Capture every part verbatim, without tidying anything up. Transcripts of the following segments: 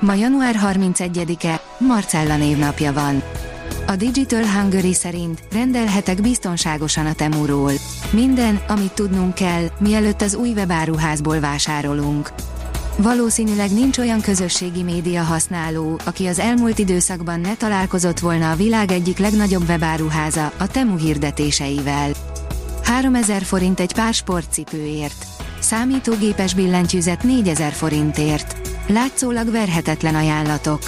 Ma január harmincegyedike, Marcella névnapja van. A Digital Hungary szerint rendelhetek biztonságosan a Temuról. Minden, amit tudnunk kell, mielőtt az új webáruházból vásárolunk. Valószínűleg nincs olyan közösségi média használó, aki az elmúlt időszakban ne találkozott volna a világ egyik legnagyobb webáruháza, a Temu hirdetéseivel. háromezer forint egy pár sportcipőért. Számítógépes billentyűzet négyezer forintért. Látszólag verhetetlen ajánlatok.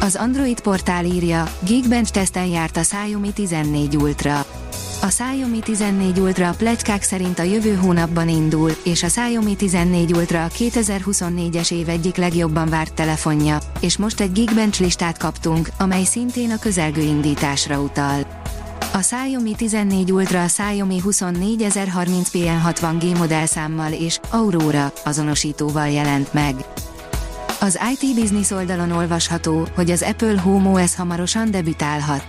Az Android portál írja, Geekbench teszten járt a Xiaomi tizennégy Ultra. A Xiaomi tizennégy Ultra a pletykák szerint a jövő hónapban indul, és a Xiaomi tizennégy Ultra a kétezer-huszonnégyes év egyik legjobban várt telefonja, és most egy Geekbench listát kaptunk, amely szintén a közelgő indításra utal. A Xiaomi tizennégy Ultra a Xiaomi huszonnégy ezer harminc P N hatvan G modellszámmal és Aurora azonosítóval jelent meg. Az I T Business oldalon olvasható, hogy az Apple HomeOS hamarosan debütálhat.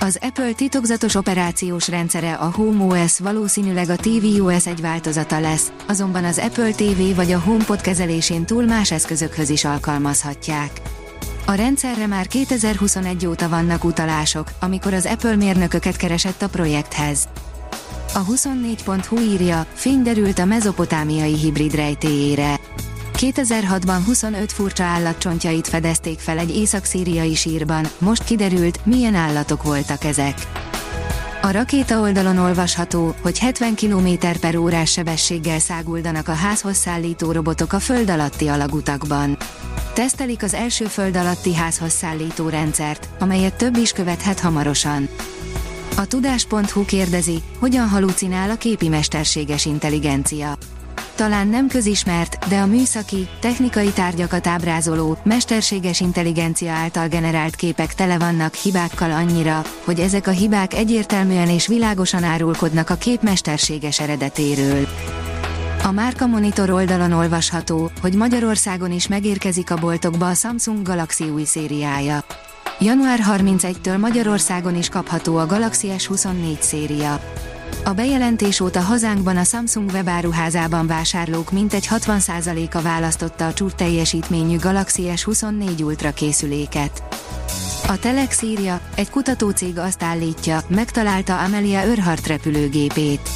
Az Apple titokzatos operációs rendszere a HomeOS valószínűleg a tvOS egy változata lesz, azonban az Apple té vé vagy a HomePod kezelésén túl más eszközökhöz is alkalmazhatják. A rendszerre már kétezer-huszonegy óta vannak utalások, amikor az Apple mérnököket keresett a projekthez. A huszonnégy pont hu írja, fény derült a mezopotámiai hibrid rejtélyére. kétezer-hatban huszonöt furcsa állatcsontjait fedezték fel egy észak-szíriai sírban, most kiderült, milyen állatok voltak ezek. A Rakéta oldalon olvasható, hogy hetven kilométer per órás sebességgel száguldanak a házhoz szállító robotok a föld alatti alagutakban. Tesztelik az első föld alatti házhoz szállító rendszert, amelyet több is követhet hamarosan. A Tudás.hu kérdezi, hogyan halucinál a képi mesterséges intelligencia. Talán nem közismert, de a műszaki, technikai tárgyakat ábrázoló, mesterséges intelligencia által generált képek tele vannak hibákkal annyira, hogy ezek a hibák egyértelműen és világosan árulkodnak a kép mesterséges eredetéről. A Márka Monitor oldalon olvasható, hogy Magyarországon is megérkezik a boltokba a Samsung Galaxy új szériája. január harmincegyedikétől Magyarországon is kapható a Galaxy S huszonnégy széria. A bejelentés óta hazánkban a Samsung webáruházában vásárlók mintegy hatvan százaléka választotta a csúcs teljesítményű Galaxy S huszonnégy Ultra készüléket. A Telex írja, egy kutatócég azt állítja, megtalálta Amelia Earhart repülőgépét.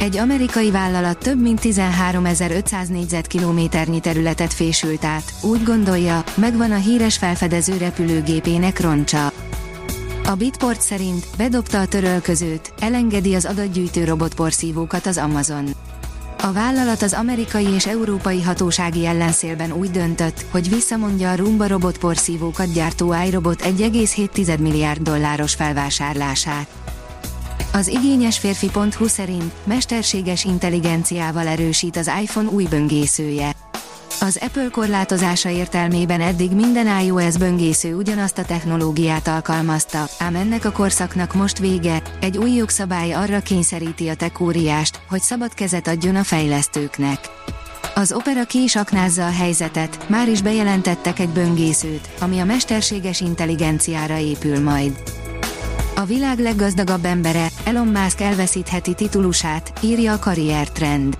Egy amerikai vállalat több mint tizenháromezer-ötszáz négyzetkilométernyi területet fésült át, úgy gondolja, megvan a híres felfedező repülőgépének roncsa. A Bitport szerint bedobta a törölközőt, elengedi az adatgyűjtő robotporszívókat az Amazon. A vállalat az amerikai és európai hatósági ellenszélben úgy döntött, hogy visszamondja a Roomba robotporszívókat gyártó iRobot egy egész hét milliárd dolláros felvásárlását. Az igényes férfi.hu szerint mesterséges intelligenciával erősít az iPhone új böngészője. Az Apple korlátozása értelmében eddig minden iOS böngésző ugyanazt a technológiát alkalmazta, ám ennek a korszaknak most vége, egy új jogszabály arra kényszeríti a tech óriást, hogy szabad kezet adjon a fejlesztőknek. Az Opera ki is aknázza a helyzetet, már is bejelentettek egy böngészőt, ami a mesterséges intelligenciára épül majd. A világ leggazdagabb embere, Elon Musk elveszítheti titulusát, írja a karriertrend.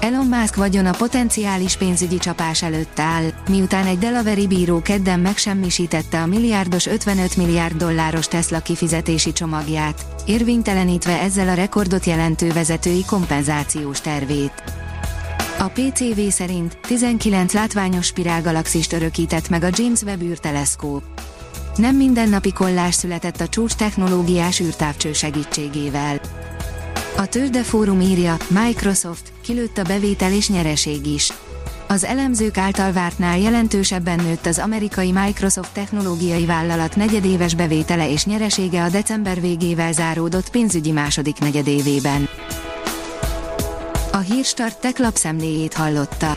Elon Musk vagyona potenciális pénzügyi csapás előtt áll, miután egy delaveri bíró kedden megsemmisítette a milliárdos ötvenöt milliárd dolláros Tesla kifizetési csomagját, érvénytelenítve ezzel a rekordot jelentő vezetői kompenzációs tervét. A pé cé vé szerint tizenkilenc látványos spirálgalaxist örökített meg a James Webb űrteleszkóp. Nem mindennapi kollázs született a csúcs technológiás űrtávcső segítségével. A Tőzsdefórum írja, Microsoft, kilőtt a bevétel és nyereség is. Az elemzők által vártnál jelentősebben nőtt az amerikai Microsoft technológiai vállalat negyedéves bevétele és nyeresége a december végével záródott pénzügyi második negyedévében. A Hírstart tech lapszemléjét hallotta.